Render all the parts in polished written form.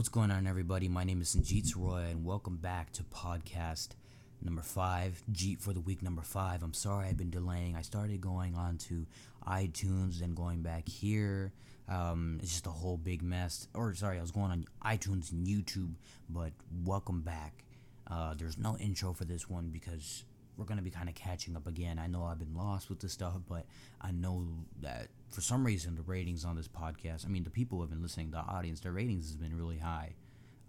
What's going on, everybody? My name is Sanjit Saroya, and welcome back to podcast number 5, Jeet For The Week number 5. I'm sorry I've been delaying. I started going on to iTunes, then going back here. It's just a whole big mess. I was going on iTunes and YouTube, but welcome back. There's no intro for this one because we're going to be kind of catching up again. I know I've been lost with this stuff, but I know that for some reason the ratings on this podcast, I mean, the people who have been listening, the audience, their ratings has been really high.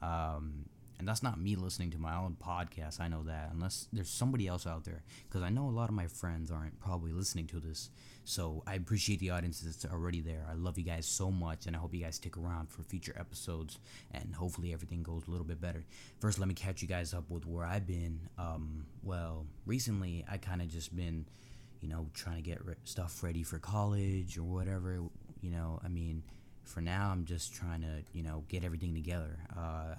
And that's not me listening to my own podcast. I know that, unless there's somebody else out there, because I know a lot of my friends aren't probably listening to this. So I appreciate the audience that's already there. I love you guys so much, and I hope you guys stick around for future episodes, and hopefully everything goes a little bit better. First, let me catch you guys up with where I've been. Recently I kind of just been, trying to get stuff ready for college or whatever. For now, I'm just trying to, get everything together.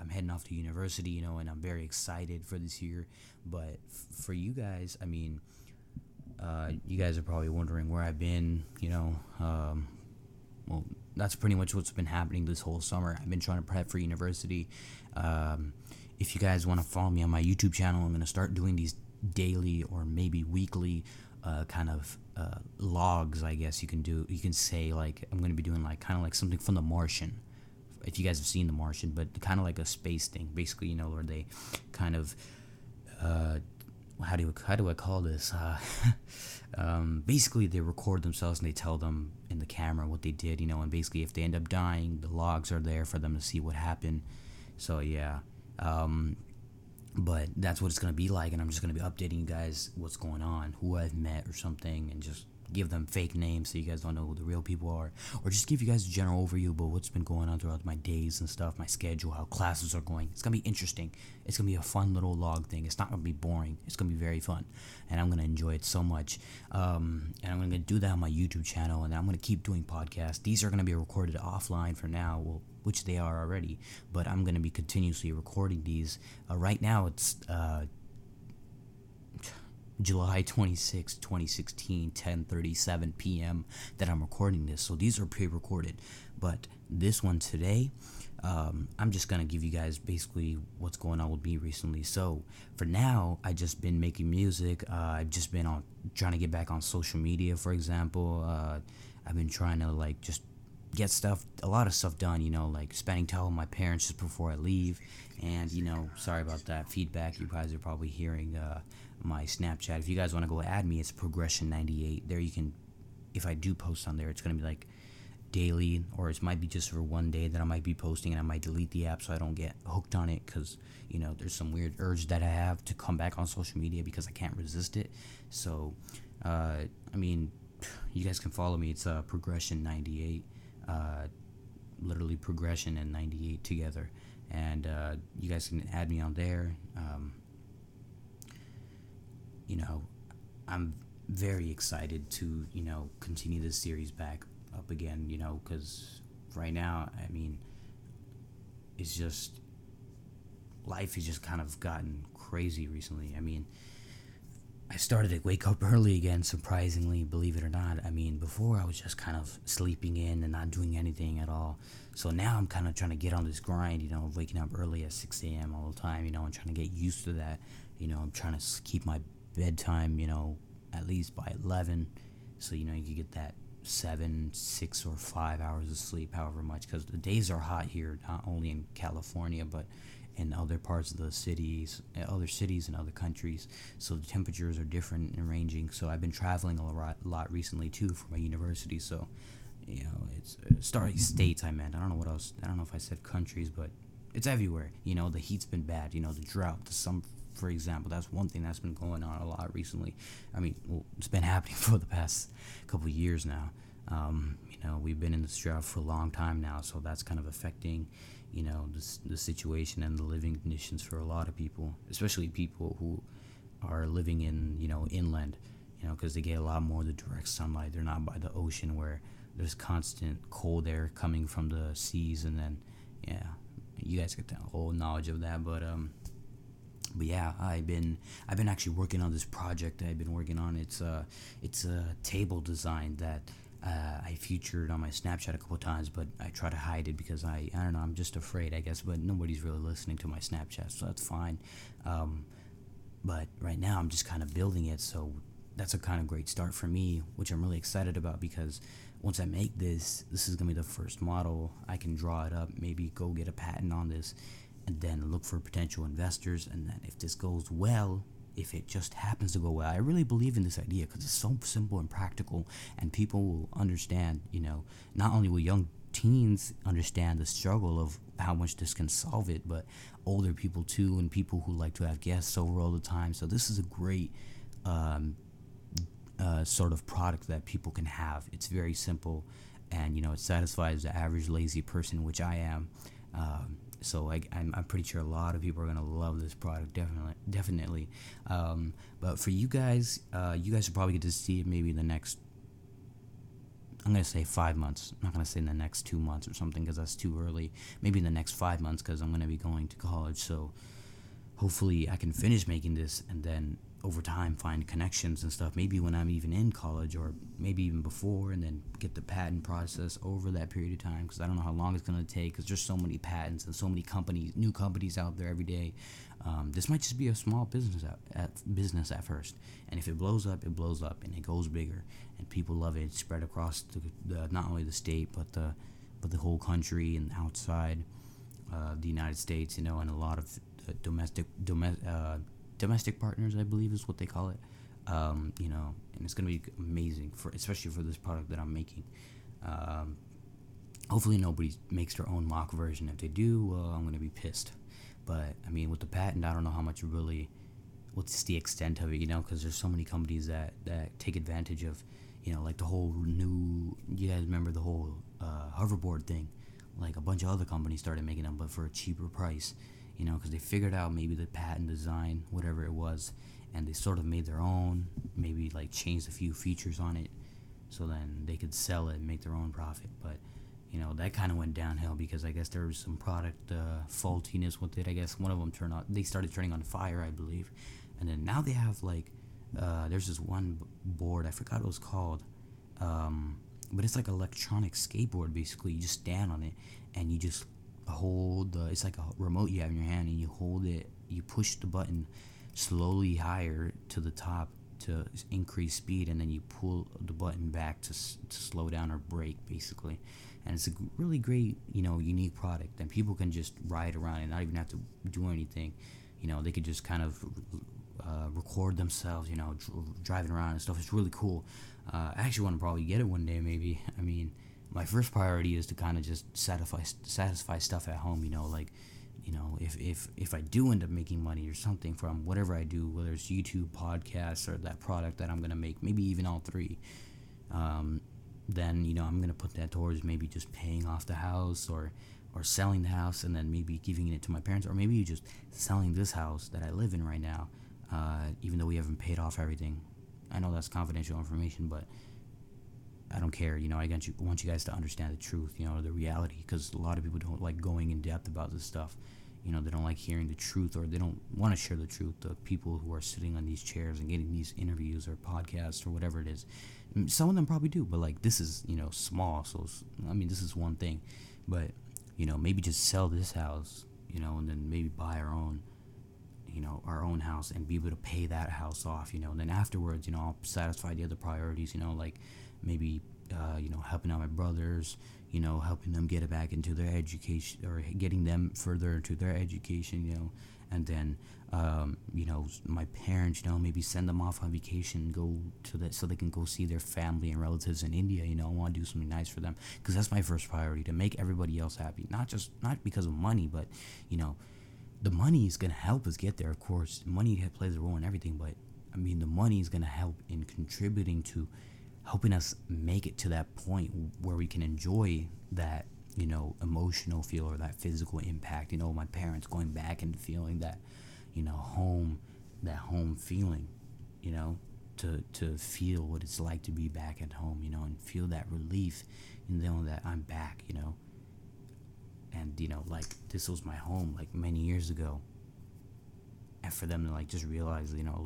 I'm heading off to university, and I'm very excited for this year. But for you guys, you guys are probably wondering where I've been, that's pretty much what's been happening this whole summer. I've been trying to prep for university. If you guys want to follow me on my YouTube channel, I'm going to start doing these daily or maybe weekly logs, I guess you can say. Like, I'm going to be doing kind of something from The Martian, if you guys have seen The Martian, but kind of like a space thing, basically, where they kind of, how do I call this? Basically, they record themselves and they tell them in the camera what they did, and basically if they end up dying, the logs are there for them to see what happened. So yeah, but that's what it's going to be like, and I'm just going to be updating you guys what's going on, who I've met or something, and just give them fake names so you guys don't know who the real people are, or just give you guys a general overview about what's been going on throughout my days and stuff, my schedule, how classes are going. It's going to be interesting. It's going to be a fun little log thing. It's not going to be boring. It's going to be very fun, and I'm going to enjoy it so much. And I'm going to do that on my YouTube channel, and I'm going to keep doing podcasts. These are going to be recorded offline for now, which they are already, but I'm going to be continuously recording these. Right now, it's July 26, 2016, 10:37 p.m. that I'm recording this, so these are pre-recorded. But this one today, I'm just going to give you guys basically what's going on with me recently. So for now, I've just been making music. I've just been trying to get back on social media, for example. I've been trying to just get a lot of stuff done, spending time with my parents just before I leave. And sorry about that feedback. You guys are probably hearing my Snapchat. If you guys want to go add me, it's progression98. There you can, if I do post on there, it's going to be daily, or it might be just for one day that I might be posting, and I might delete the app so I don't get hooked on it, because there's some weird urge that I have to come back on social media because I can't resist it. So you guys can follow me. It's progression98, literally progression and 98 together, and you guys can add me on there. I'm very excited to continue this series back up again, because right now, it's just, life has just kind of gotten crazy recently. I started to wake up early again, surprisingly, believe it or not. Before I was just kind of sleeping in and not doing anything at all. So now I'm kind of trying to get on this grind, waking up early at 6 a.m. all the time, and trying to get used to that. I'm trying to keep my bedtime, at least by 11. So, you could get that 7, 6, or 5 hours of sleep, however much, because the days are hot here, not only in California, but in other parts of the cities and other countries. So the temperatures are different and ranging. So I've been traveling a lot recently too for my university. So it's starting states. I don't know what else. I don't know if I said countries, but it's everywhere. The heat's been bad. The drought, the sun, for example. That's one thing that's been going on a lot recently. It's been happening for the past couple of years now. We've been in this drought for a long time now, so that's kind of affecting the situation and the living conditions for a lot of people, especially people who are living in inland, because they get a lot more of the direct sunlight. They're not by the ocean where there's constant cold air coming from the seas. And then yeah, you guys get the whole knowledge of that. But but yeah, I've been actually working on this project. It's a table design that I featured on my Snapchat a couple times, but I try to hide it because I don't know, I'm just afraid, I guess, but nobody's really listening to my Snapchat, so that's fine. But right now I'm just kind of building it, so that's a kind of great start for me, which I'm really excited about, because once I make this, this is going to be the first model. I can draw it up, maybe go get a patent on this, and then look for potential investors, and then if this goes well, if it just happens to go well, I really believe in this idea because it's so simple and practical, and people will understand, you know, not only will young teens understand the struggle of how much this can solve it, but older people too, and people who like to have guests over all the time. So this is a great sort of product that people can have. It's very simple, and you know, it satisfies the average lazy person, which I am. So I'm pretty sure a lot of people are gonna love this product, definitely. But for you guys will probably get to see it maybe in the next, I'm gonna say 5 months. I'm not gonna say in the next 2 months or something because that's too early. Maybe in the next 5 months because I'm gonna be going to college. So hopefully I can finish making this and then over time find connections and stuff. Maybe when I'm even in college or maybe even before, and then get the patent process over that period of time, because I don't know how long it's going to take because there's so many patents and so many companies, new companies out there every day. This might just be a small business at first, and if it blows up, it blows up and it goes bigger and people love it. It's spread across the not only the state but the whole country and outside the United States, you know, and a lot of domestic partners, I believe is what they call it, you know, and it's going to be amazing, especially for this product that I'm making. Hopefully nobody makes their own mock version. If they do, well, I'm going to be pissed. But, I mean, with the patent, I don't know how much really, what's the extent of it, you know, because there's so many companies that take advantage of, you know, like the whole you guys remember the whole hoverboard thing, like a bunch of other companies started making them, but for a cheaper price. You know, because they figured out maybe the patent design, whatever it was, and they sort of made their own, maybe like changed a few features on it, so then they could sell it and make their own profit. But, you know, that kind of went downhill because I guess there was some product faultiness with it. I guess one of them they started turning on fire, I believe. And then now they have like, there's this one board, I forgot what it was called, but it's like electronic skateboard basically. You just stand on it and you just hold it's like a remote you have in your hand, and you hold it, you push the button slowly higher to the top to increase speed, and then you pull the button back to slow down or brake basically. And it's a really great, you know, unique product, and people can just ride around and not even have to do anything. You know, they could just kind of record themselves, you know, driving around and stuff. It's really cool. I actually want to probably get it one day, maybe. I mean, my first priority is to kind of just satisfy stuff at home, you know, like, you know, if I do end up making money or something from whatever I do, whether it's YouTube, podcasts, or that product that I'm going to make, maybe even all three, then, you know, I'm going to put that towards maybe just paying off the house or selling the house and then maybe giving it to my parents, or maybe just selling this house that I live in right now, even though we haven't paid off everything. I know that's confidential information, but I don't care, you know, I want you guys to understand the truth, you know, the reality, because a lot of people don't like going in depth about this stuff, you know, they don't like hearing the truth, or they don't want to share the truth, the people who are sitting on these chairs and getting these interviews or podcasts or whatever it is. Some of them probably do, but like this is, you know, small, so I mean, this is one thing, but, you know, maybe just sell this house, you know, and then maybe buy our own, you know, our own house and be able to pay that house off, you know, and then afterwards, you know, I'll satisfy the other priorities, you know, like maybe, you know, helping out my brothers, you know, helping them get back into their education, or getting them further into their education, you know, and then, you know, my parents, you know, maybe send them off on vacation, so they can go see their family and relatives in India, you know. I want to do something nice for them, because that's my first priority, to make everybody else happy, not because of money, but, you know, the money is going to help us get there, of course. Money plays a role in everything, but, I mean, the money is going to help in contributing to helping us make it to that point where we can enjoy that, you know, emotional feel or that physical impact, you know, my parents going back and feeling that, you know, home feeling, you know, to feel what it's like to be back at home, you know, and feel that relief, you know, that I'm back, you know, and, you know, like, this was my home, like, many years ago, and for them to, like, just realize, you know,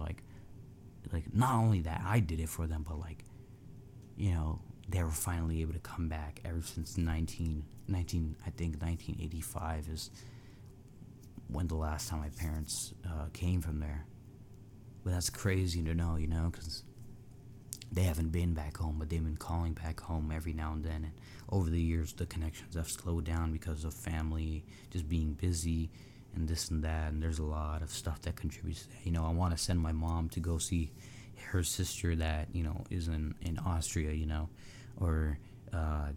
like, not only that I did it for them, but, like, you know, they were finally able to come back ever since 1985 is when the last time my parents came from there. But that's crazy to know, you know, because they haven't been back home, but they've been calling back home every now and then. And over the years, the connections have slowed down because of family just being busy and this and that. And there's a lot of stuff that contributes to that. You know, I want to send my mom to go see her sister that, you know, is in Austria, you know, or I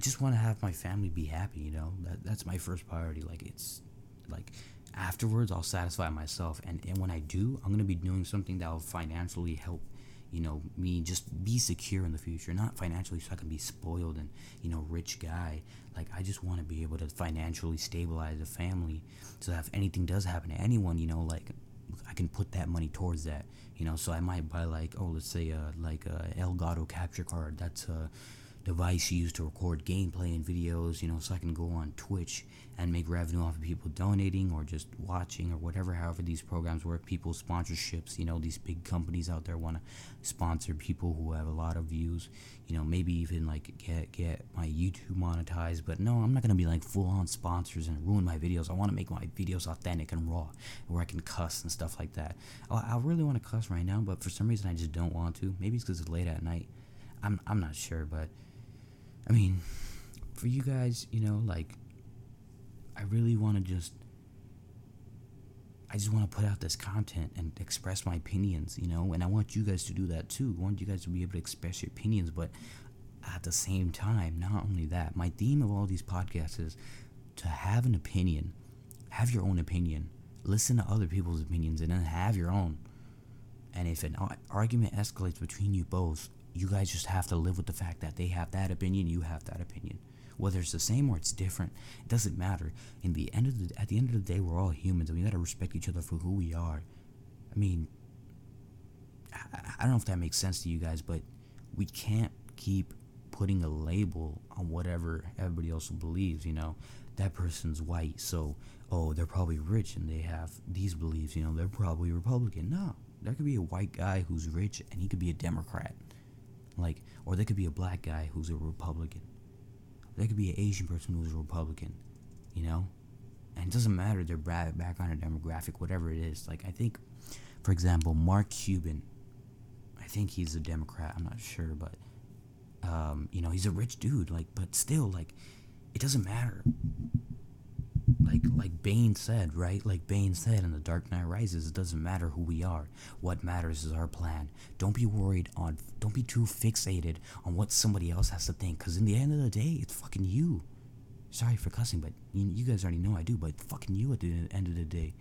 just want to have my family be happy, you know. That's my first priority. Like, it's like afterwards I'll satisfy myself, and when I do, I'm going to be doing something that will financially help, you know, me just be secure in the future. Not financially so I can be spoiled and, you know, rich guy. Like, I just want to be able to financially stabilize a family so that if anything does happen to anyone, you know, like, I can put that money towards that, you know. So I might buy, like, oh, let's say like a Elgato capture card. That's a device used to record gameplay and videos, you know, so I can go on Twitch and make revenue off of people donating or just watching or whatever, however these programs work. People sponsorships, you know, these big companies out there want to sponsor people who have a lot of views, you know, maybe even like get my YouTube monetized. But no, I'm not going to be like full on sponsors and ruin my videos. I want to make my videos authentic and raw, where I can cuss and stuff like that. I really want to cuss right now, but for some reason I just don't want to. Maybe it's because it's late at night, I'm not sure. But I mean, for you guys, you know, like, I just want to put out this content and express my opinions, you know, and I want you guys to do that too. I want you guys to be able to express your opinions, but at the same time, not only that, my theme of all these podcasts is to have an opinion, have your own opinion, listen to other people's opinions, and then have your own. And if an argument escalates between you both, you guys just have to live with the fact that they have that opinion, you have that opinion. Whether it's the same or it's different, it doesn't matter. At the end of the day, we're all humans, and we gotta respect each other for who we are. I mean, I don't know if that makes sense to you guys, but we can't keep putting a label on whatever everybody else believes. You know, that person's white, so, oh, they're probably rich and they have these beliefs, you know, they're probably Republican. No, there could be a white guy who's rich and he could be a Democrat. Like, or there could be a black guy who's a Republican. There could be an Asian person who's a Republican, you know? And it doesn't matter their background or demographic, whatever it is. Like, I think, for example, Mark Cuban, I think he's a Democrat, I'm not sure, but, you know, he's a rich dude, like, but still, like, it doesn't matter. Like Bane said, right? Like Bane said in The Dark Knight Rises, it doesn't matter who we are. What matters is our plan. Don't be too fixated on what somebody else has to think, because in the end of the day, it's fucking you. Sorry for cussing, but you guys already know I do, but fucking you at the end of the day.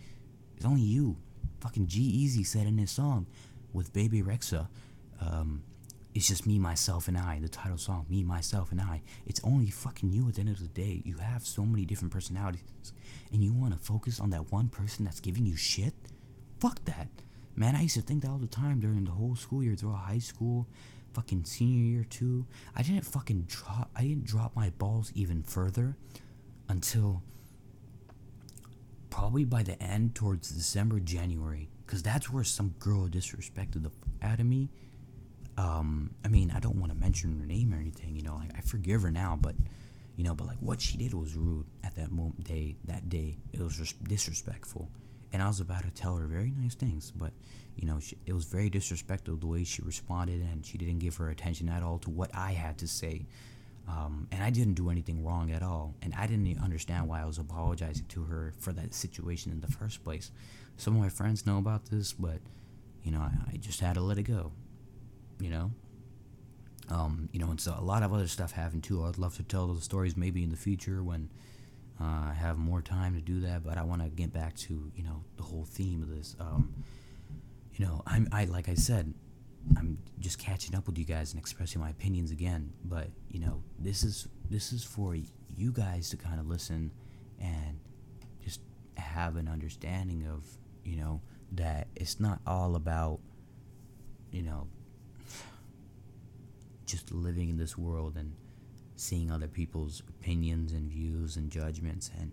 It's only you. Fucking G-Eazy said in his song with Bebe Rexha, it's just me, myself, and I. The title song, Me, Myself, and I. It's only fucking you at the end of the day. You have so many different personalities, and you want to focus on that one person that's giving you shit? Fuck that. Man, I used to think that all the time during the whole school year, throughout high school, fucking senior year too. I didn't drop my balls even further until probably by the end towards December, January. Because that's where some girl disrespected the out of me. I mean, I don't want to mention her name or anything, you know, like, I forgive her now, but, you know, but, like, what she did was rude at that moment, that day, it was just disrespectful, and I was about to tell her very nice things, but, you know, it was very disrespectful the way she responded, and she didn't give her attention at all to what I had to say, and I didn't do anything wrong at all, and I didn't even understand why I was apologizing to her for that situation in the first place. Some of my friends know about this, but, you know, I just had to let it go. You know, and so a lot of other stuff happened too. I'd love to tell those stories maybe in the future when I have more time to do that. But I want to get back to, you know, the whole theme of this. You know, like I said, I'm just catching up with you guys and expressing my opinions again. But you know, this is for you guys to kind of listen and just have an understanding of, you know, that it's not all about, you know, just living in this world and seeing other people's opinions and views and judgments and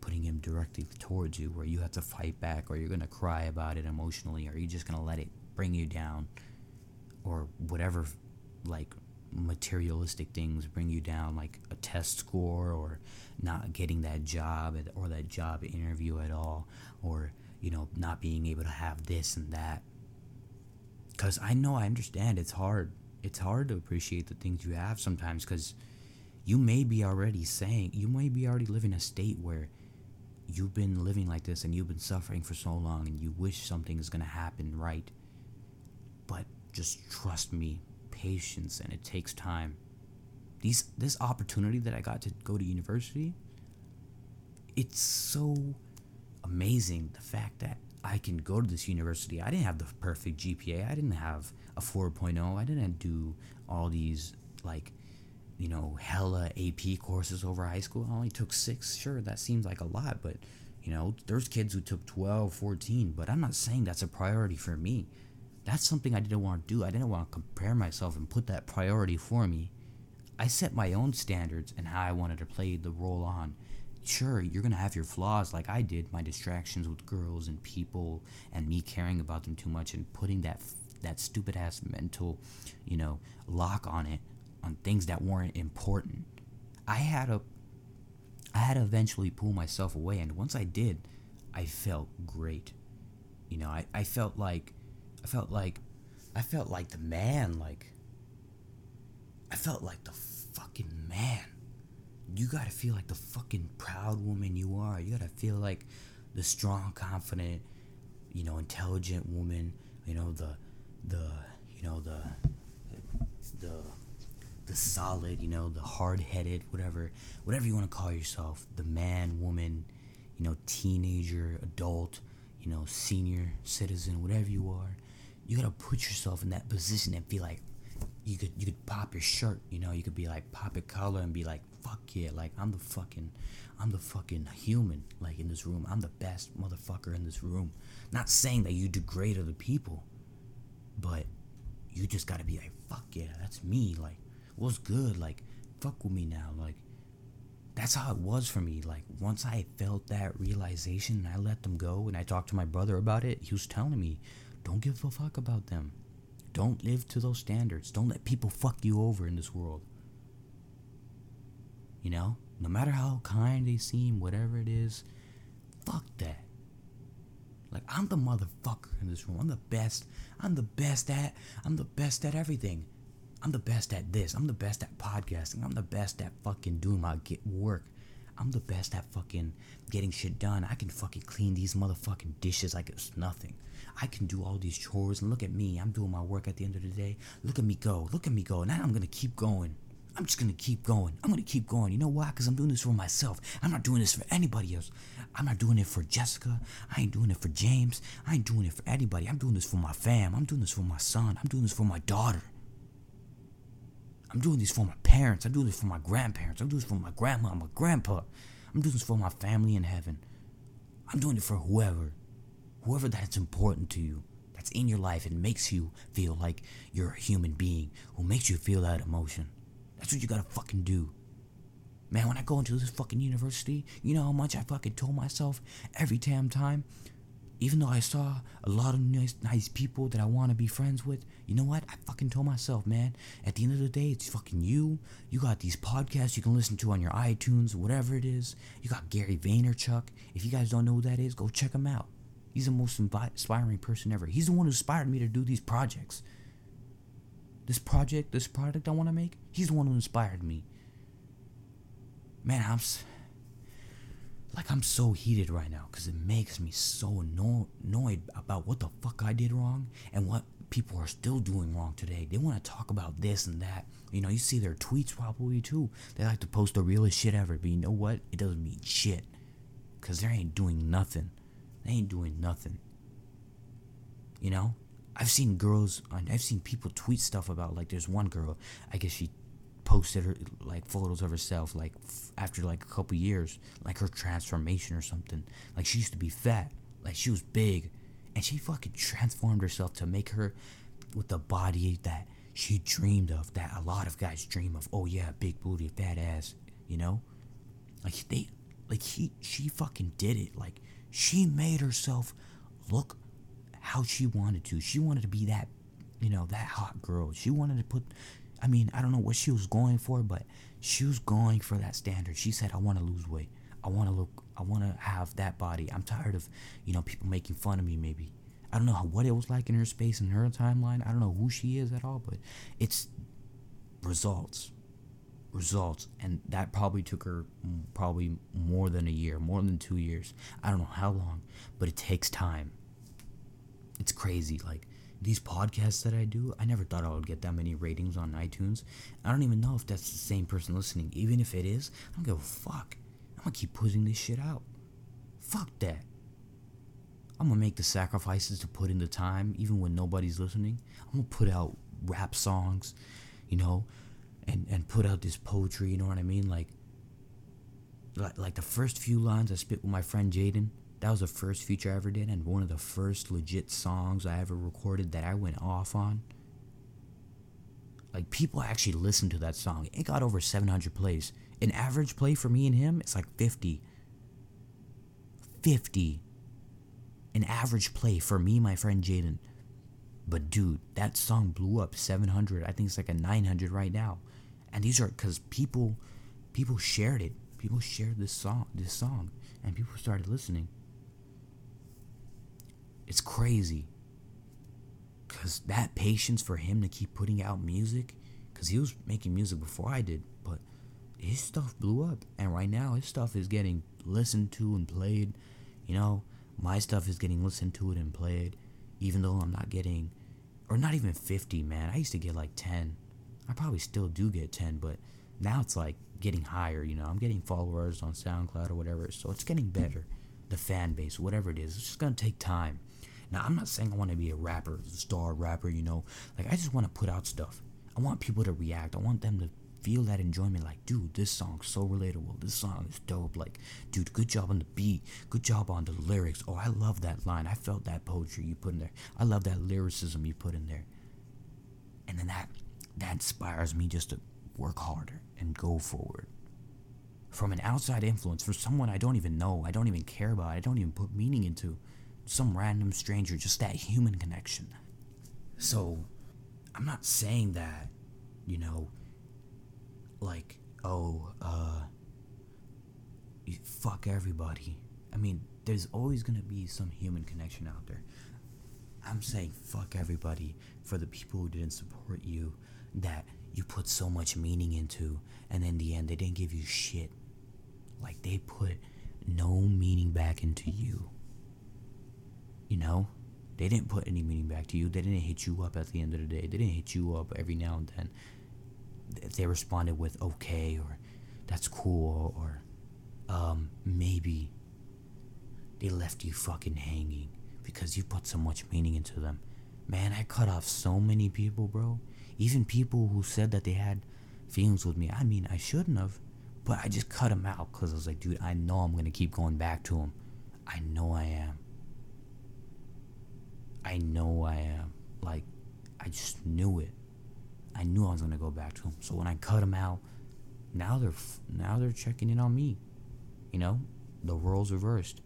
putting them directly towards you, where you have to fight back, or you're going to cry about it emotionally, or you're just going to let it bring you down, or whatever, like, materialistic things bring you down, like a test score or not getting that job or that job interview at all, or, you know, not being able to have this and that. Because I know, I understand it's hard. It's hard to appreciate the things you have sometimes, because you may be already living a state where you've been living like this and you've been suffering for so long and you wish something is going to happen, right? But just trust me, patience, and it takes time. This opportunity that I got to go to university, it's so amazing, the fact that I can go to this university. I didn't have the perfect GPA. I didn't have a 4.0. I didn't do all these, like, you know, hella AP courses over high school. I only took 6. Sure, that seems like a lot, but, you know, there's kids who took 12, 14, but I'm not saying that's a priority for me. That's something I didn't want to do. I didn't want to compare myself and put that priority for me. I set my own standards and how I wanted to play the role on. Sure, you're going to have your flaws like I did, my distractions with girls and people and me caring about them too much and putting that stupid-ass mental, you know, lock on it, on things that weren't important. I had to eventually pull myself away, and once I did, I felt great. You know, I felt like the man, like, I felt like the fucking man. You gotta feel like the fucking proud woman you are. You gotta feel like the strong, confident, you know, intelligent woman. You know, the solid, you know, the hard-headed, whatever you want to call yourself, the man, woman, you know, teenager, adult, you know, senior citizen, whatever you are. You gotta put yourself in that position and be like, you could pop your shirt, you know, you could be like, pop your collar and be like, fuck yeah, like, I'm the fucking human, like, in this room. I'm the best motherfucker in this room. Not saying that you degrade other people, but you just gotta be like, fuck yeah, that's me, like, what's good, like, fuck with me now, like, that's how it was for me. Like, once I felt that realization and I let them go and I talked to my brother about it, he was telling me, don't give a fuck about them. Don't live to those standards. Don't let people fuck you over in this world. You know, no matter how kind they seem, whatever it is, fuck that. Like, I'm the motherfucker in this room. I'm the best. I'm the best at everything. I'm the best at this. I'm the best at podcasting. I'm the best at fucking doing my work. I'm the best at fucking getting shit done. I can fucking clean these motherfucking dishes like it's nothing. I can do all these chores, and look at me. I'm doing my work at the end of the day. Look at me go. Look at me go. Now I'm going to keep going. I'm just going to keep going. I'm going to keep going. You know why? Because I'm doing this for myself. I'm not doing this for anybody else. I'm not doing it for Jessica. I ain't doing it for James. I ain't doing it for anybody. I'm doing this for my fam. I'm doing this for my son. I'm doing this for my daughter. I'm doing this for my parents. I'm doing this for my grandparents. I'm doing this for my grandma and my grandpa. I'm doing this for my family in heaven. I'm doing it for whoever. Whoever that's important to you, that's in your life and makes you feel like you're a human being, who makes you feel that emotion. That's what you gotta fucking do. Man, when I go into this fucking university, you know how much I fucking told myself every damn time? Even though I saw a lot of nice people that I want to be friends with, you know what? I fucking told myself, man, at the end of the day, it's fucking you. You got these podcasts you can listen to on your iTunes, whatever it is. You got Gary Vaynerchuk. If you guys don't know who that is, go check him out. He's the most inspiring person ever. He's the one who inspired me to do these projects. This product I want to make, he's the one who inspired me. Man, I'm so heated right now because it makes me so annoyed about what the fuck I did wrong and what people are still doing wrong today. They want to talk about this and that. You know, you see their tweets probably too. They like to post the realest shit ever, but you know what? It doesn't mean shit because they ain't doing nothing. You know? I've seen girls, and I've seen people tweet stuff about, like, there's one girl, I guess she posted her, like, photos of herself, like, after, like, a couple years, like, her transformation or something. Like, she used to be fat, like, she was big, and she fucking transformed herself to make her with the body that she dreamed of, that a lot of guys dream of. Oh, yeah, big booty, fat ass, you know? Like, she fucking did it. Like, she made herself look how she wanted to. She wanted to be that, you know, that hot girl. She wanted to put I mean, I don't know what she was going for, but she was going for that standard. She said, I want to lose weight. I want to look, I want to have that body. I'm tired of, you know, people making fun of me maybe. I don't know what it was like in her space, in her timeline. I don't know who she is at all, but it's results. And that probably took her more than a year, more than 2 years. I don't know how long, but it takes time. It's crazy. Like, these podcasts that I do, I never thought I would get that many ratings on iTunes. I don't even know if that's the same person listening. Even if it is, I don't give a fuck. I'm gonna keep pushing this shit out. Fuck that. I'm gonna make the sacrifices to put in the time, even when nobody's listening. I'm gonna put out rap songs, you know, and put out this poetry, you know what I mean? Like the first few lines I spit with my friend Jaden, that was the first feature I ever did, and one of the first legit songs I ever recorded that I went off on. Like, people actually listened to that song. It got over 700 plays. An average play for me and him, it's like 50. 50. An average play for me, my friend Jaden. But dude, that song blew up 700. I think it's like a 900 right now. And these are because people shared it. People shared this song, and people started listening. It's crazy, because that patience for him to keep putting out music, because he was making music before I did, but his stuff blew up, and right now his stuff is getting listened to and played, you know, my stuff is getting listened to and played, even though I'm not getting, or not even 50, man, I used to get like 10, I probably still do get 10, but now it's like getting higher, you know, I'm getting followers on SoundCloud or whatever, so it's getting better, the fan base, whatever it is, it's just gonna take time. Now, I'm not saying I want to be a rapper, a star rapper, you know. Like, I just want to put out stuff. I want people to react. I want them to feel that enjoyment. Like, dude, this song's so relatable. This song is dope. Like, dude, good job on the beat. Good job on the lyrics. Oh, I love that line. I felt that poetry you put in there. I love that lyricism you put in there. And then that inspires me just to work harder and go forward. From an outside influence, for someone I don't even know, I don't even care about, I don't even put meaning into, some random stranger, just that human connection. So, I'm not saying that, you know, like, fuck everybody. I mean, there's always gonna be some human connection out there. I'm saying fuck everybody for the people who didn't support you, that you put so much meaning into, and in the end, they didn't give you shit. Like, they put no meaning back into you. You know, they didn't put any meaning back to you. They didn't hit you up at the end of the day. They didn't hit you up every now and then. They responded with okay, or that's cool, or maybe. They left you fucking hanging because you put so much meaning into them. Man, I cut off so many people, bro. Even people who said that they had feelings with me. I mean, I shouldn't have, but I just cut them out because I was like, dude, I know I'm going to keep going back to them. I know I am. Like, I just knew it. I knew I was gonna go back to him. So when I cut him out, now they're checking in on me. You know, the roles reversed,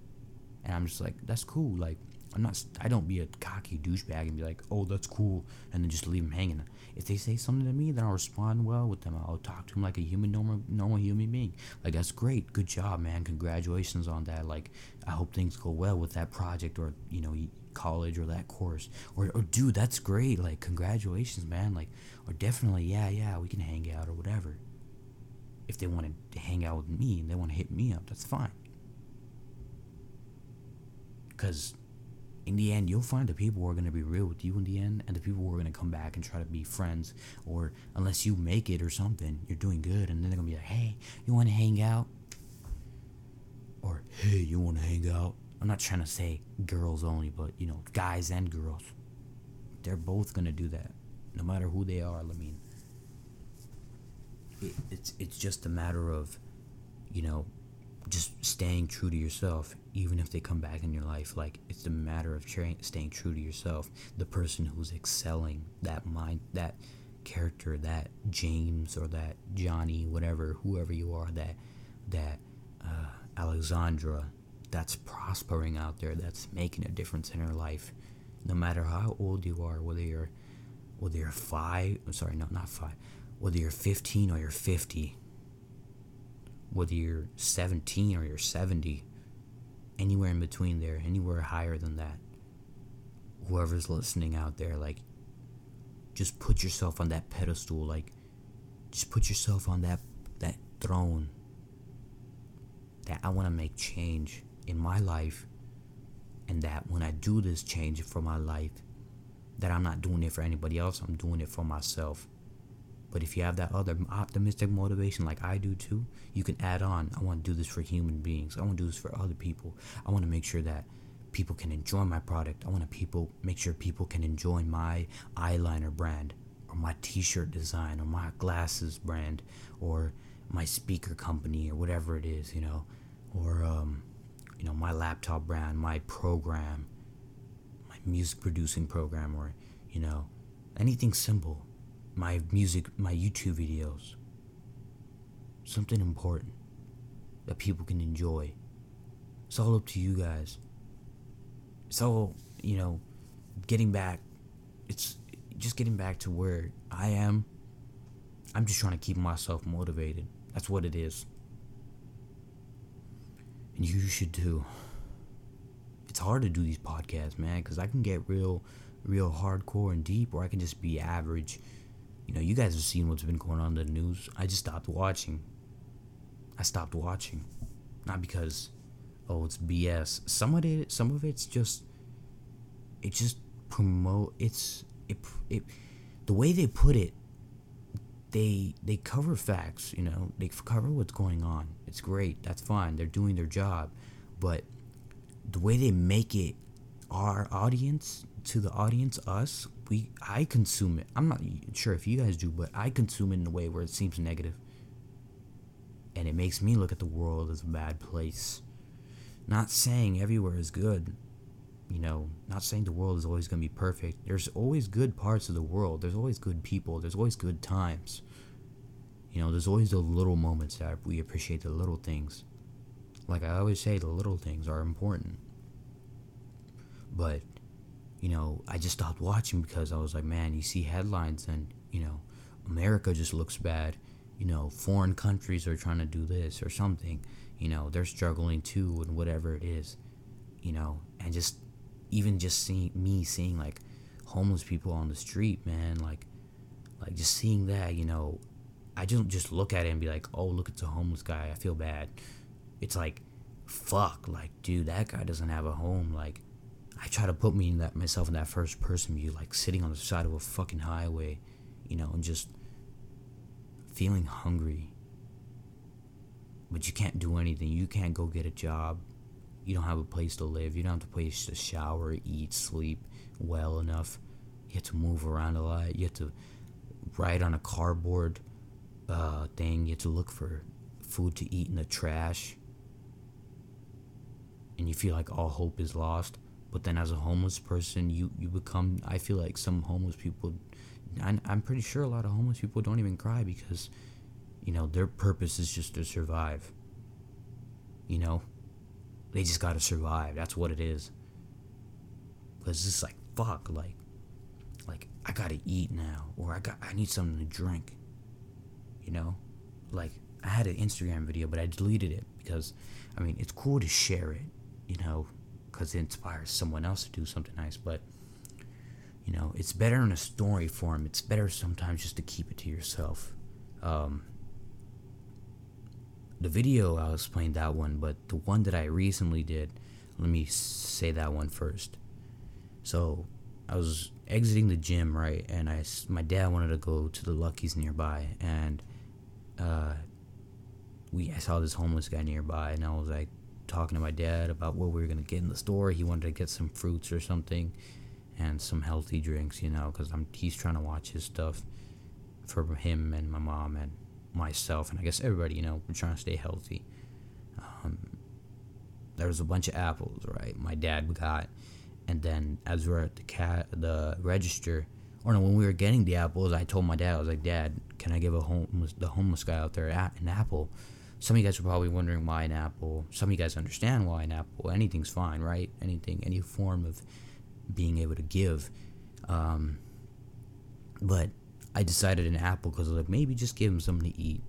and I'm just like, that's cool. Like, I don't be a cocky douchebag and be like, oh, that's cool, and then just leave him hanging. If they say something to me, then I'll respond well with them. I'll talk to him like a human, normal human being. Like, that's great, good job, man. Congratulations on that. Like, I hope things go well with that project, or, you know, college, or that course, or dude, that's great, like, congratulations, man, like, or definitely, yeah, we can hang out, or whatever. If they want to hang out with me, and they want to hit me up, that's fine, because in the end, you'll find the people who are going to be real with you in the end, and the people who are going to come back and try to be friends, or unless you make it or something, you're doing good, and then they're going to be like, hey, you want to hang out, or hey, you want to hang out. I'm not trying to say girls only, but, you know, guys and girls. They're both going to do that, no matter who they are. I mean, it's just a matter of, you know, just staying true to yourself, even if they come back in your life. Like, it's a matter of staying true to yourself. The person who's excelling, that mind, that character, that James or that Johnny, whatever, whoever you are, that Alexandra, that's prospering out there, that's making a difference in her life, no matter how old you are, whether you're 5, I'm sorry, no, not 5, whether you're 15 or you're 50, whether you're 17 or you're 70, anywhere in between there, anywhere higher than that, whoever's listening out there, like, just put yourself on that pedestal, like, just put yourself on that throne, that I want to make change in my life, and that when I do this change for my life, that I'm not doing it for anybody else, I'm doing it for myself. But if you have that other optimistic motivation like I do too, you can add on, I want to do this for human beings, I want to do this for other people, I want to make sure that people can enjoy my product, I want to make sure people can enjoy my eyeliner brand, or my t-shirt design, or my glasses brand, or my speaker company, or whatever it is, you know, or my laptop brand, my program, my music producing program, or anything simple, my music, my YouTube videos, something important that people can enjoy. It's all up to you guys. It's all, getting back to where I am. I'm just trying to keep myself motivated. That's what it is. And you should too. It's hard to do these podcasts, man, because I can get real, real hardcore and deep, or I can just be average. You guys have seen what's been going on in the news. I just stopped watching. Not because, it's BS. Some of it's just, the way they put it, they cover facts, they cover what's going on. It's great. That's fine. They're doing their job. But the way they make it, us, I consume it. I'm not sure if you guys do, but I consume it in a way where it seems negative. And it makes me look at the world as a bad place. Not saying everywhere is good. Not saying the world is always going to be perfect. There's always good parts of the world. There's always good people. There's always good times. There's always the little moments that we appreciate, the little things. Like I always say, the little things are important. But I just stopped watching because I was like, man, you see headlines and, America just looks bad. Foreign countries are trying to do this or something. They're struggling too and whatever it is. And seeing like homeless people on the street, man, like just seeing that, I don't just look at it and be like, oh, look, it's a homeless guy, I feel bad. It's like, fuck, like, dude, that guy doesn't have a home. Like, I try to put myself in that first person view, like sitting on the side of a fucking highway, and just feeling hungry. But you can't do anything. You can't go get a job. You don't have a place to live. You don't have a place to shower, eat, sleep well enough. You have to move around a lot. You have to ride on a cardboard thing. You have to look for food to eat in the trash. And you feel like all hope is lost. But then as a homeless person, you become, I feel like some homeless people, I'm pretty sure a lot of homeless people don't even cry because, their purpose is just to survive. They just gotta survive. That's what it is. Because it's like, fuck, like I gotta eat now, or I need something to drink. Like I had an Instagram video, but I deleted it because, it's cool to share it, because it inspires someone else to do something nice, but it's better in a story form. It's better sometimes just to keep it to yourself. The video, I was playing that one, but the one that I recently did, let me say that one first. So I was exiting the gym, right, and my dad wanted to go to the Lucky's nearby, and I saw this homeless guy nearby, and I was like talking to my dad about what we were going to get in the store. He wanted to get some fruits or something and some healthy drinks, because he's trying to watch his stuff for him and my mom and myself, and I guess everybody, we're trying to stay healthy. There was a bunch of apples, right, my dad got, and then as we were at the register, or no, when we were getting the apples, I told my dad, I was like, Dad, can I give the homeless guy out there an apple? Some of you guys are probably wondering why an apple. Some of you guys understand why an apple. Anything's fine, right? Anything, any form of being able to give. But I decided an apple because I was like, maybe just give him something to eat.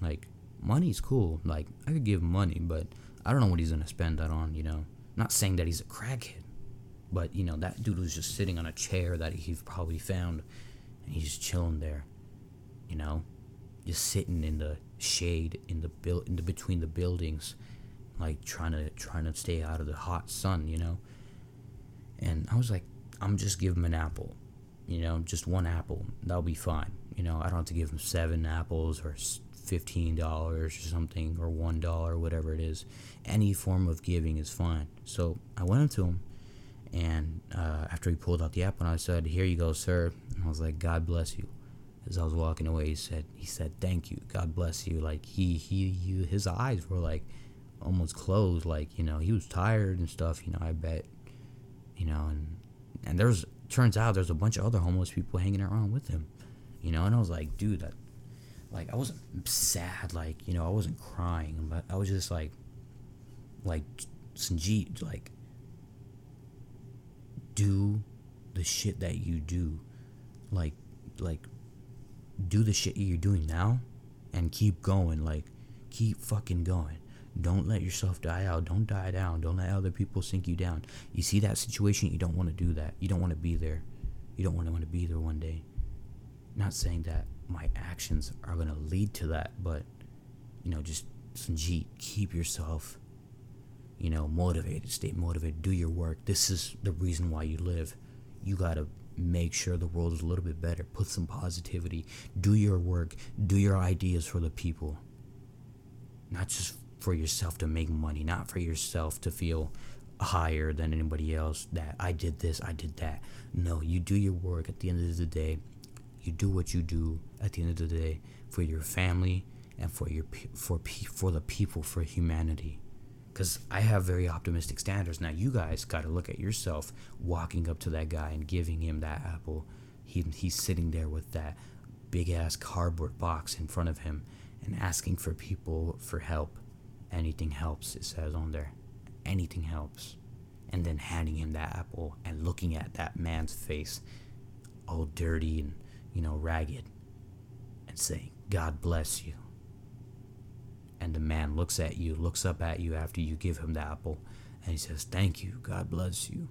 Like, money's cool. Like, I could give him money, but I don't know what he's going to spend that on, you know. Not saying that he's a crackhead, but, you know, that dude was just sitting on a chair that he probably found, and he's just chilling there, you know, just sitting in the shade, in the between the buildings, like, trying to stay out of the hot sun, you know. And I was like, I'm just give him an apple, you know, just one apple, that'll be fine, you know. I don't have to give him 7 apples or $15 or something, or $1, whatever it is. Any form of giving is fine. So I went up to him, and after he pulled out the apple, and I said, "Here you go, sir." And I was like, "God bless you." As I was walking away, he said, "Thank you, God bless you." Like, his eyes were like almost closed, like, you know, he was tired and stuff, you know, I bet, you know. And turns out there's a bunch of other homeless people hanging around with him, you know. And I was like, dude, like, I wasn't sad, like, you know, I wasn't crying, but I was just like, Sanjit, like, do the shit that you do, like, do the shit you're doing now, and keep going, like, keep fucking going, don't let yourself die out, don't die down, don't let other people sink you down, you see that situation, you don't want to do that, you don't want to be there, you don't want to be there one day. Not saying that my actions are going to lead to that, but, you know, just, Sanjit, keep yourself, you know, motivated, stay motivated, do your work. This is the reason why you live. You got to make sure the world is a little bit better. Put some positivity, do your work, do your ideas for the people. Not just for yourself to make money, not for yourself to feel higher than anybody else, that I did this, I did that. No, you do your work at the end of the day. You do what you do at the end of the day for your family and for the people, for humanity. Because I have very optimistic standards. Now, you guys got to look at yourself walking up to that guy and giving him that apple. He's sitting there with that big-ass cardboard box in front of him and asking for people for help. Anything helps, it says on there. Anything helps. And then handing him that apple and looking at that man's face all dirty and, you know, ragged, and saying, "God bless you." And the man looks at you, looks up at you after you give him the apple, and he says, "Thank you, God bless you,"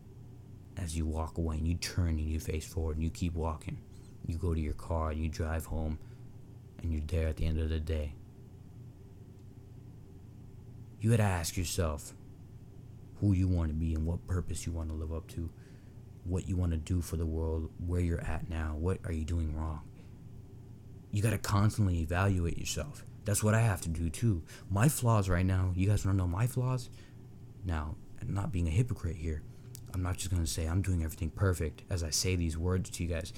as you walk away, and you turn and you face forward and you keep walking. You go to your car and you drive home, and you're there at the end of the day. You gotta ask yourself who you want to be and what purpose you want to live up to, what you want to do for the world, where you're at now, what are you doing wrong. You got to constantly evaluate yourself. That's what I have to do too. My flaws right now, you guys want to know my flaws? Now, I'm not being a hypocrite here. I'm not just going to say I'm doing everything perfect as I say these words to you guys.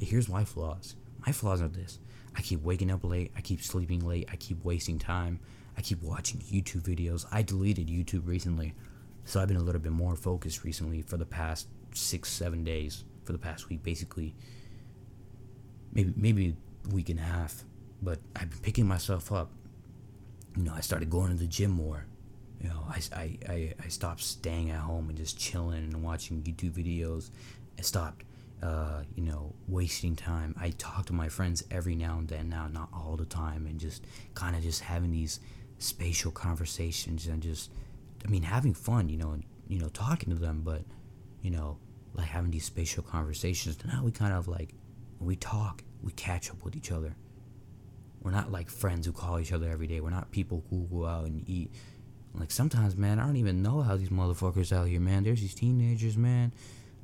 Here's my flaws. My flaws are this. I keep waking up late. I keep sleeping late. I keep wasting time. I keep watching YouTube videos. I deleted YouTube recently, so I've been a little bit more focused recently for the past 6-7 days, for the past week, basically, maybe a week and a half. But I've been picking myself up, you know. I started going to the gym more, you know. I stopped staying at home and just chilling and watching YouTube videos. I stopped you know, wasting time. I talk to my friends every now and then now, not all the time, and just kind of just having these spatial conversations and just, I mean, having fun, you know, and, you know, talking to them, but, you know, like having these spatial conversations. Now we kind of like, when we talk, we catch up with each other. We're not like friends who call each other every day. We're not people who go out and eat. Like, sometimes, man, I don't even know how these motherfuckers out here, man. There's these teenagers, man.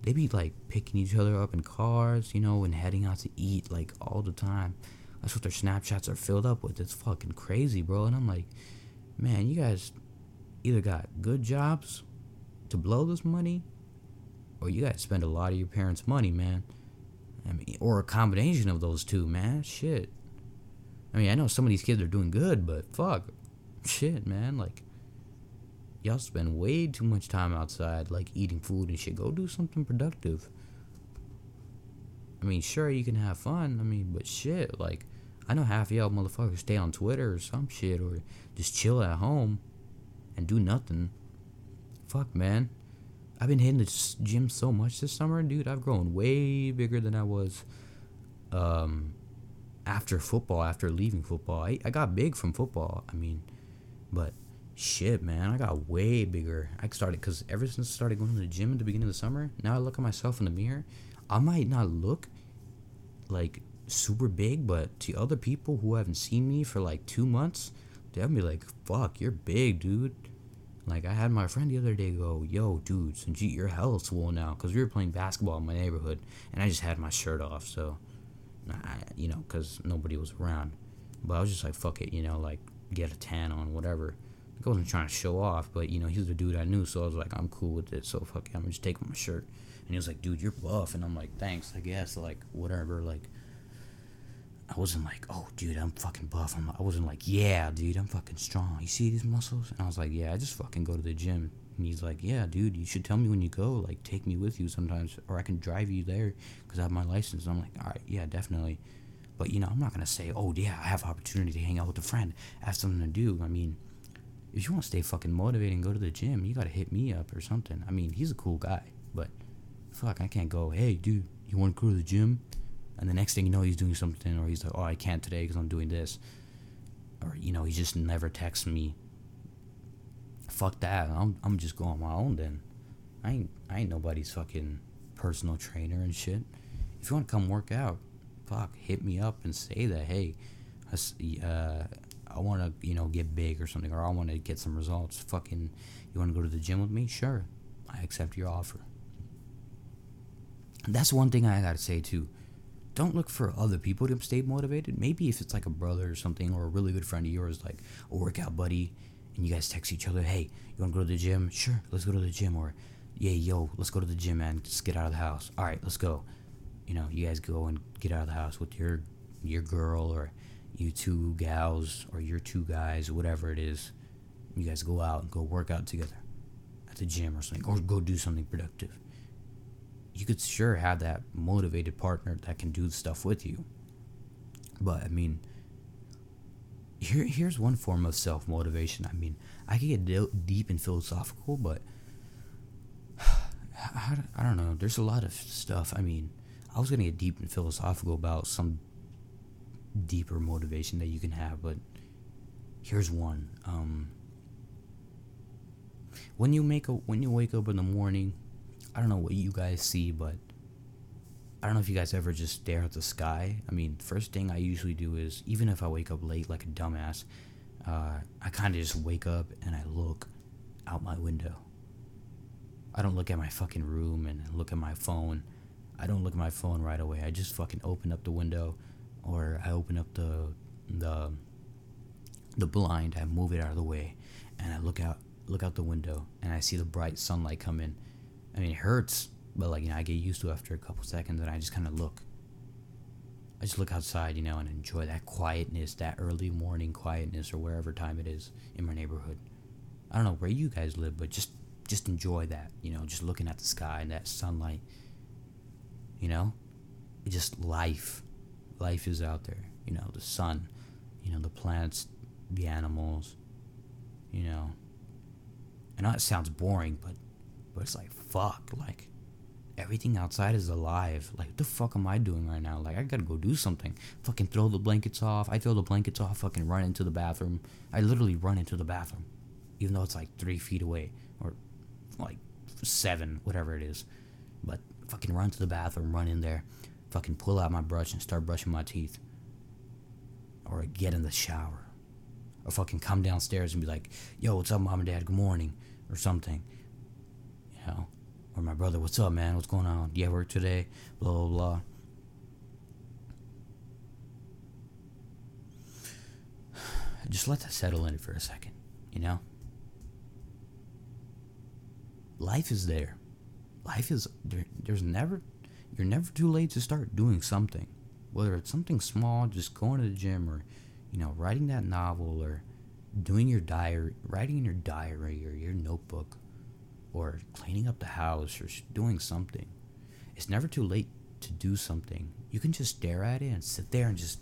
They be like picking each other up in cars, you know, and heading out to eat like all the time. That's what their Snapchats are filled up with. It's fucking crazy, bro. And I'm like, man, you guys either got good jobs to blow this money, or you gotta spend a lot of your parents' money, man. I mean, or a combination of those two, man. Shit. I mean, I know some of these kids are doing good, but fuck. Shit, man. Like, y'all spend way too much time outside, like, eating food and shit. Go do something productive. I mean, sure, you can have fun. I mean, but shit, like, I know half of y'all motherfuckers stay on Twitter or some shit, or just chill at home and do nothing. Fuck, man. I've been hitting the gym so much this summer, dude. I've grown way bigger than I was after football, after leaving football. I got big from football, I mean, but shit, man, I got way bigger. I started, because ever since I started going to the gym at the beginning of the summer, now I look at myself in the mirror, I might not look like super big, but to other people who haven't seen me for like 2 months, they'll be like, fuck, you're big, dude. Like, I had my friend the other day go, yo, dude, Sanjit, you're hella swole now, because we were playing basketball in my neighborhood, and I just had my shirt off, so, you know, because nobody was around, but I was just like, fuck it, you know, like, get a tan on, whatever. Like, I wasn't trying to show off, but, you know, he was the dude I knew, so I was like, I'm cool with it, so fuck it, I'm just taking my shirt, and he was like, dude, you're buff, and I'm like, thanks, I guess, like, whatever, like, I wasn't like, oh, dude, I'm fucking buff. I wasn't like, yeah, dude, I'm fucking strong. You see these muscles? And I was like, yeah, I just fucking go to the gym. And he's like, yeah, dude, you should tell me when you go. Like, take me with you sometimes, or I can drive you there because I have my license. And I'm like, all right, yeah, definitely. But, you know, I'm not going to say, oh, yeah, I have opportunity to hang out with a friend. I have something to do. I mean, if you want to stay fucking motivated and go to the gym, you got to hit me up or something. I mean, he's a cool guy, but fuck, I can't go, hey, dude, you want to go to the gym? And the next thing you know, he's doing something, or he's like, oh, I can't today because I'm doing this. Or, you know, he just never texts me. Fuck that. I'm just going on my own then. I ain't nobody's fucking personal trainer and shit. If you want to come work out, fuck, hit me up and say that, hey, I want to, you know, get big or something, or I want to get some results. Fucking, you want to go to the gym with me? Sure. I accept your offer. And that's one thing I got to say, too. Don't look for other people to stay motivated. Maybe if it's like a brother or something, or a really good friend of yours, like a workout buddy, and you guys text each other, hey, you want to go to the gym? Sure, let's go to the gym. Or, yeah, yo, let's go to the gym, man. Just get out of the house. All right, let's go. You know, you guys go and get out of the house with your girl, or you two gals, or your two guys, whatever it is. You guys go out and go work out together at the gym or something, or go do something productive. You could sure have that motivated partner that can do stuff with you. But, I mean, here's one form of self-motivation. I mean, I could get deep and philosophical, but I don't know. There's a lot of stuff. I mean, I was going to get deep and philosophical about some deeper motivation that you can have, but here's one. When you wake up in the morning, I don't know what you guys see, but I don't know if you guys ever just stare at the sky. I mean, first thing I usually do is, even if I wake up late like a dumbass, I kind of just wake up and I look out my window. I don't look at my fucking room and look at my phone. I don't look at my phone right away. I just fucking open up the window, or I open up the blind. I move it out of the way, and I look out the window, and I see the bright sunlight come in. I mean, it hurts, but, like, you know, I get used to it after a couple seconds, and I just kind of look. I just look outside, you know, and enjoy that quietness, that early morning quietness, or wherever time it is in my neighborhood. I don't know where you guys live, but just enjoy that, you know, just looking at the sky and that sunlight, you know? Just life. Life is out there, you know, the sun, you know, the plants, the animals, you know. I know it sounds boring, but it's like, fuck, like, everything outside is alive. Like, what the fuck am I doing right now? Like, I gotta go do something. Fucking throw the blankets off. I throw the blankets off, fucking run into the bathroom. I literally run into the bathroom, even though it's like 3 feet away, or like 7, whatever it is. But fucking run to the bathroom, run in there, fucking pull out my brush and start brushing my teeth. Or get in the shower. Or fucking come downstairs and be like, yo, what's up, mom and dad, good morning, or something. Or my brother, what's up, man, what's going on, do you have work today, blah blah blah. Just let that settle in for a second, you know? Life is there. Life is there. You're never too late to start doing something, whether it's something small, just going to the gym, or, you know, writing that novel, or doing your diary, writing in your diary or your notebook, or cleaning up the house, or doing something. It's never too late to do something. You can just stare at it and sit there and just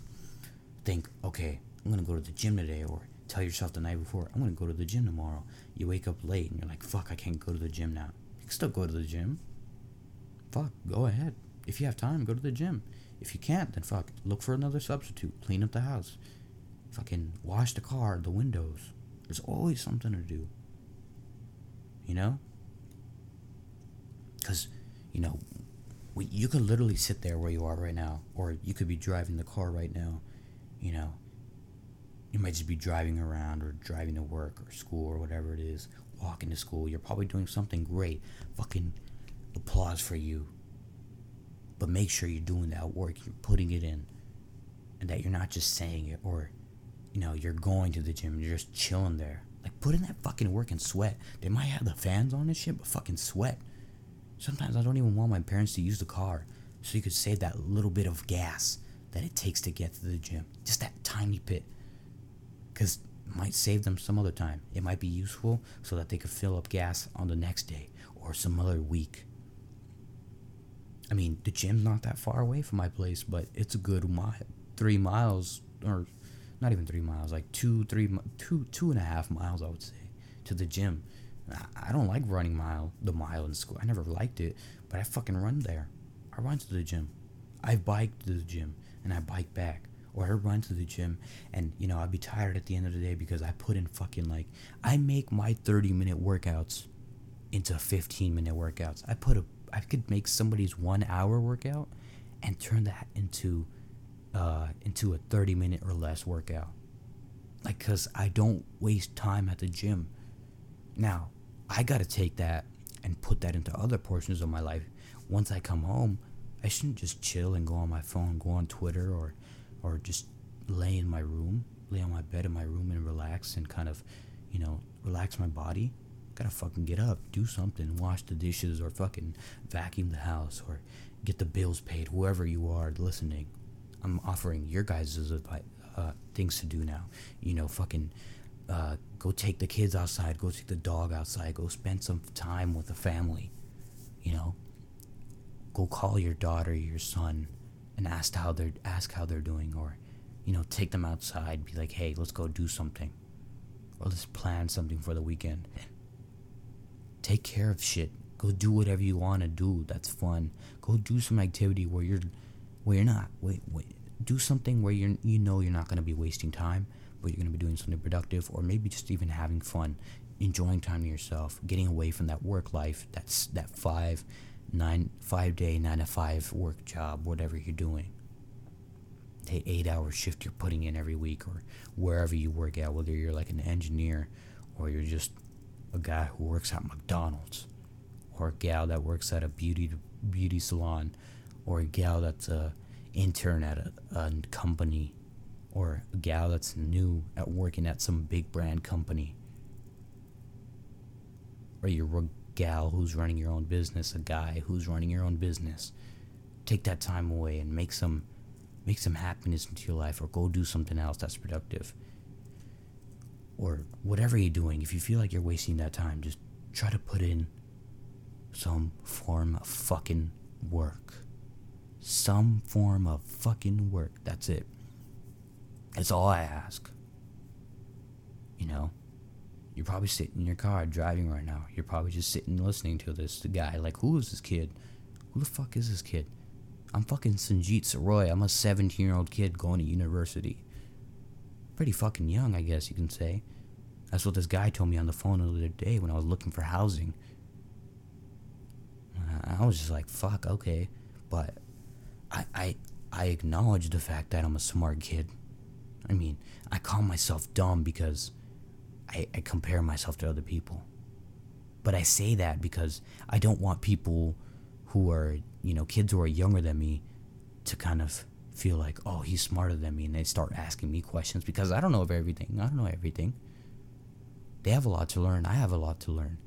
think, okay, I'm going to go to the gym today. Or tell yourself the night before, I'm going to go to the gym tomorrow. You wake up late and you're like, fuck, I can't go to the gym now. You can still go to the gym. Fuck, go ahead. If you have time, go to the gym. If you can't, then fuck, look for another substitute. Clean up the house. Fucking wash the car, the windows. There's always something to do. You know? Because, you know, you could literally sit there where you are right now. Or you could be driving the car right now. You know? You might just be driving around or driving to work or school or whatever it is. Walking to school. You're probably doing something great. Fucking applause for you. But make sure you're doing that work. You're putting it in. And that you're not just saying it. Or, you know, you're going to the gym and you're just chilling there. Like, put in that fucking work and sweat. They might have the fans on and shit, but fucking sweat. Sometimes I don't even want my parents to use the car. So you could save that little bit of gas that it takes to get to the gym. Just that tiny bit. Because it might save them some other time. It might be useful so that they could fill up gas on the next day. Or some other week. I mean, the gym's not that far away from my place, but it's a good 3 miles, or not even 3 miles, like two and a half miles, I would say, to the gym. I don't like running the mile in school. I never liked it, but I fucking run there. I run to the gym. I bike to the gym, and I bike back. Or I run to the gym, and, you know, I'd be tired at the end of the day because I put in fucking, like, I make my 30-minute workouts into 15-minute workouts. I could make somebody's 1 hour workout and turn that into a 30 minute or less workout. Like, cause I don't waste time at the gym. Now, I gotta take that and put that into other portions of my life. Once I come home, I shouldn't just chill and go on my phone, go on Twitter, or just lay on my bed in my room and relax and kind of, you know, relax my body. Gotta fucking get up, do something, wash the dishes, or fucking vacuum the house, or get the bills paid. Whoever you are listening, I'm offering your guys' advice, things to do now. You know, fucking go take the kids outside, go take the dog outside, go spend some time with the family. You know, go call your daughter, your son, and ask how they're doing, or, you know, take them outside, be like, hey, let's go do something, or let's plan something for the weekend. Take care of shit. Go do whatever you want to do. That's fun. Go do some activity do something where you're not going to be wasting time, but you're going to be doing something productive, or maybe just even having fun, enjoying time to yourself, getting away from that work life, that's that 5 day 9 to 5 work job, whatever you're doing, that 8 hour shift you're putting in every week, or wherever you work at, whether you're like an engineer, or you're just a guy who works at McDonald's, or a gal that works at a beauty salon, or a gal that's a intern at a company, or a gal that's new at working at some big brand company, or you're a gal who's running your own business, a guy who's running your own business. Take that time away and make some happiness into your life, or go do something else that's productive. Or whatever you're doing, if you feel like you're wasting that time, just try to put in some form of fucking work. Some form of fucking work. That's it. That's all I ask. You know? You're probably sitting in your car driving right now. You're probably just sitting listening to this guy. Like, who is this kid? Who the fuck is this kid? I'm fucking Sanjit Saroya. I'm a 17-year-old kid going to university. Pretty fucking young, I guess you can say. That's what this guy told me on the phone the other day when I was looking for housing. I was just like, fuck, okay. But I acknowledge the fact that I'm a smart kid. I mean, I call myself dumb because I compare myself to other people. But I say that because I don't want people who are, you know, kids who are younger than me to kind of feel like, oh, he's smarter than me, and they start asking me questions, because I don't know everything. I don't know everything. They have a lot to learn. I have a lot to learn.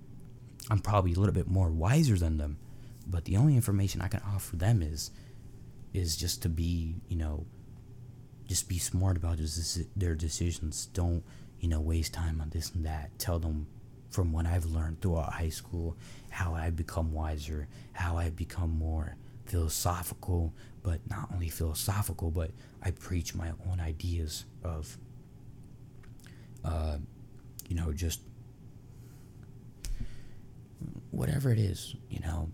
I'm probably a little bit more wiser than them, but the only information I can offer them is just to be, you know, just be smart about their decisions. Don't, you know, waste time on this and that. Tell them from what I've learned throughout high school, how I've become wiser, how I've become more philosophical, but not only philosophical, but I preach my own ideas of, you know, just whatever it is, you know,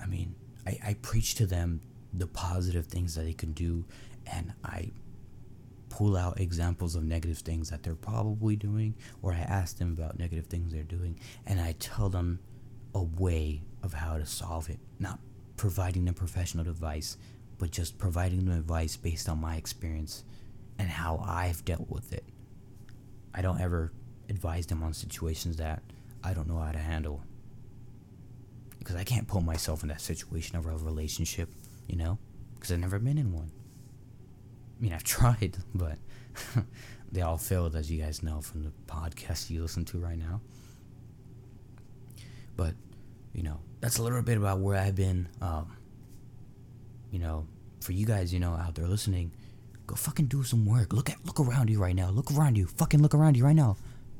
I mean, I preach to them the positive things that they can do, and I pull out examples of negative things that they're probably doing, or I ask them about negative things they're doing, and I tell them a way of how to solve it, not providing them professional advice, but just providing them advice based on my experience and how I've dealt with it. I don't ever advise them on situations that I don't know how to handle, because I can't put myself in that situation of a relationship, you know, because I've never been in one. I mean, I've tried, but they all failed, as you guys know from the podcast you listen to right now. But, you know, that's a little bit about where I've been. You know, for you guys, you know, out there listening, go fucking do some work. Look around you right now. Look around you. Fucking look around you right now.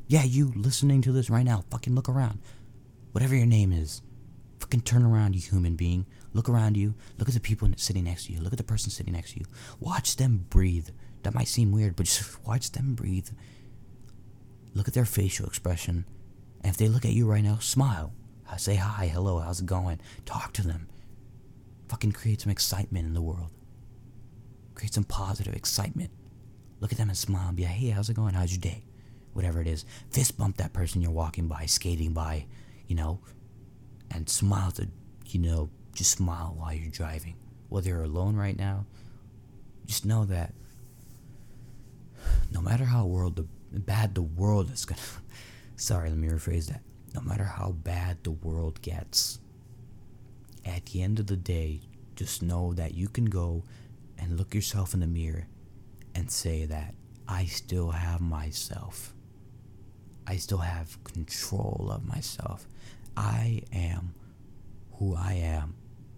Yeah, you listening to this right now. Fucking look around. Whatever your name is. Fucking turn around, you human being. Look around you. Look at the people sitting next to you. Look at the person sitting next to you. Watch them breathe. That might seem weird, but just watch them breathe. Look at their facial expression. And if they look at you right now, smile. Say hi, hello, how's it going? Talk to them. Fucking create some excitement in the world. Create some positive excitement. Look at them and smile and be like, hey, how's it going? How's your day? Whatever it is. Fist bump that person you're walking by, skating by, you know, and smile to, you know, just smile while you're driving. Whether you're alone right now, just know that no matter how bad the world is gonna... Sorry, let me rephrase that. No matter how bad the world gets, at the end of the day, just know that you can go and look yourself in the mirror and say that I still have myself. I still have control of myself. I am who I am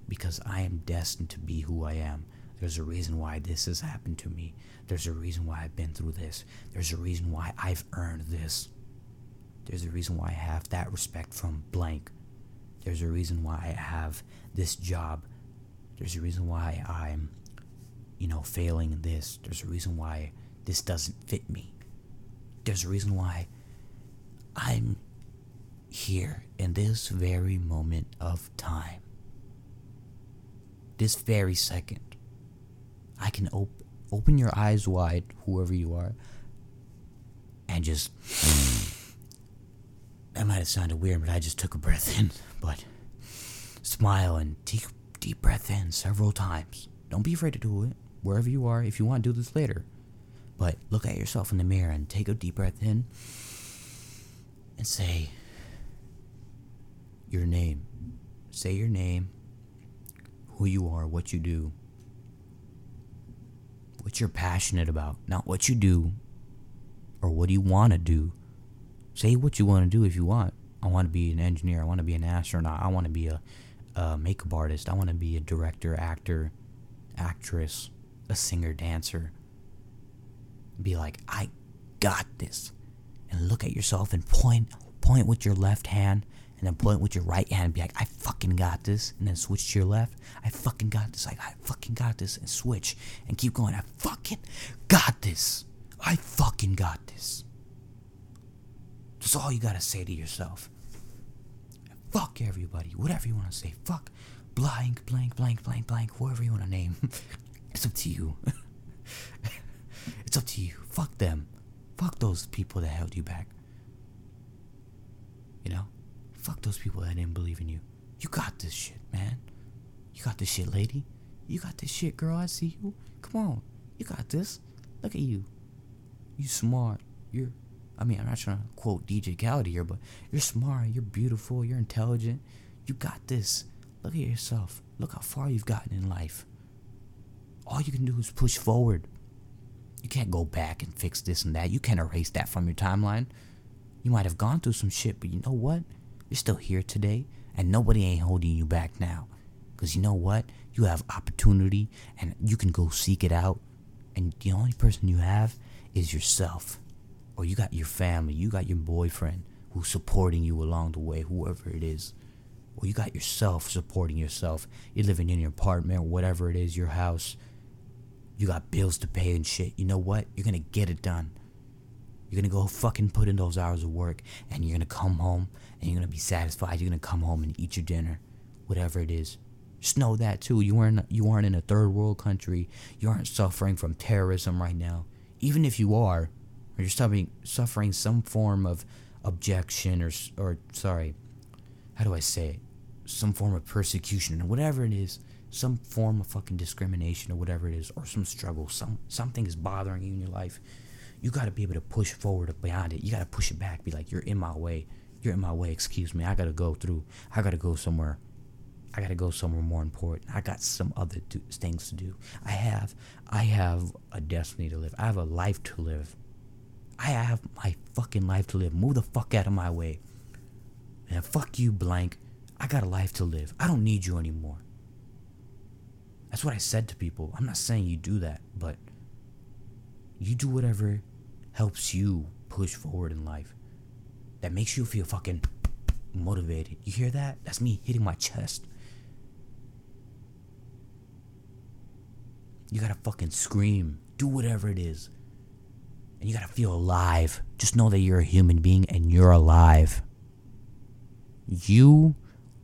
because I am destined to be who I am. There's a reason why this has happened to me. There's a reason why I've been through this. There's a reason why I've earned this. There's a reason why I have that respect from blank. There's a reason why I have this job. There's a reason why I'm, you know, failing in this. There's a reason why this doesn't fit me. There's a reason why I'm here in this very moment of time. This very second. I can open your eyes wide, whoever you are, and just... That might have sounded weird, but I just took a breath in. But smile and take a deep breath in several times. Don't be afraid to do it, wherever you are. If you want, do this later. But look at yourself in the mirror and take a deep breath in. And say your name. Say your name, who you are, what you do, what you're passionate about. Not what you do or what you want to do. Say what you want to do if you want. I want to be an engineer. I want to be an astronaut. I want to be a makeup artist. I want to be a director, actor, actress, a singer, dancer. Be like, I got this. And look at yourself and point with your left hand and then point with your right hand and be like, I fucking got this. And then switch to your left. I fucking got this. Like, I fucking got this. And switch and keep going. I fucking got this. I fucking got this. That's all you gotta say to yourself. Fuck everybody. Whatever you wanna say. Fuck blank, blank, blank, blank, blank. Whoever you wanna name. It's up to you. It's up to you. Fuck them. Fuck those people that held you back. You know? Fuck those people that didn't believe in you. You got this shit, man. You got this shit, lady. You got this shit, girl. I see you. Come on. You got this. Look at you. You smart. I mean, I'm not trying to quote DJ Khaled here, but you're smart, you're beautiful, you're intelligent. You got this. Look at yourself. Look how far you've gotten in life. All you can do is push forward. You can't go back and fix this and that. You can't erase that from your timeline. You might have gone through some shit, but you know what? You're still here today, and nobody ain't holding you back now. Because you know what? You have opportunity, and you can go seek it out. And the only person you have is yourself. Or you got your family, you got your boyfriend who's supporting you along the way, whoever it is. Or you got yourself supporting yourself. You're living in your apartment, whatever it is, your house. You got bills to pay and shit. You know what? You're gonna get it done. You're gonna go fucking put in those hours of work, and you're gonna come home, and you're gonna be satisfied. You're gonna come home and eat your dinner, whatever it is. Just know that too. You aren't in a third world country. You aren't suffering from terrorism right now. Even if you are, or you're suffering some form of objection some form of persecution or whatever it is, some form of fucking discrimination or whatever it is, or some struggle, something is bothering you in your life, you gotta be able to push forward beyond it. You gotta push it back. Be like, you're in my way, excuse me, I gotta go somewhere more important. I got some other things to do. I have a destiny to live. I have a life to live. I have my fucking life to live. Move the fuck out of my way. Man, fuck you, blank. I got a life to live. I don't need you anymore. That's what I said to people. I'm not saying you do that, but you do whatever helps you push forward in life. That makes you feel fucking motivated. You hear that? That's me hitting my chest. You gotta fucking scream. Do whatever it is. And you gotta feel alive. Just know that you're a human being and you're alive. You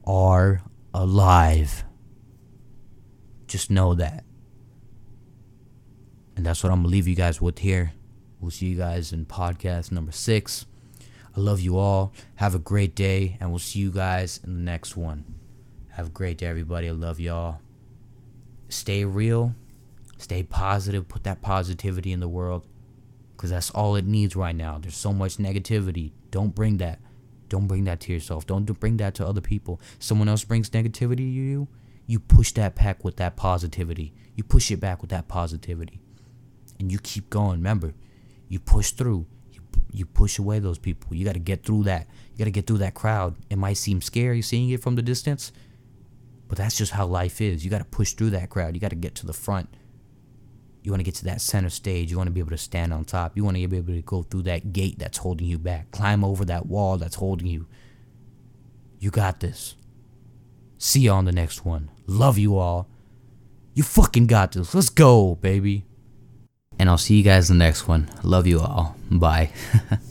are alive. Just know that. And that's what I'm gonna leave you guys with here. We'll see you guys in podcast number 6. I love you all. Have a great day. And we'll see you guys in the next one. Have a great day, everybody. I love y'all. Stay real. Stay positive. Put that positivity in the world. Because that's all it needs right now. There's so much negativity. Don't bring that. Don't bring that to yourself. Don't bring that to other people. Someone else brings negativity to you. You push that back with that positivity. You push it back with that positivity. And you keep going. Remember, you push through. You push away those people. You got to get through that. You got to get through that crowd. It might seem scary seeing it from the distance, but that's just how life is. You got to push through that crowd. You got to get to the front. You want to get to that center stage. You want to be able to stand on top. You want to be able to go through that gate that's holding you back. Climb over that wall that's holding you. You got this. See you on the next one. Love you all. You fucking got this. Let's go, baby. And I'll see you guys in the next one. Love you all. Bye.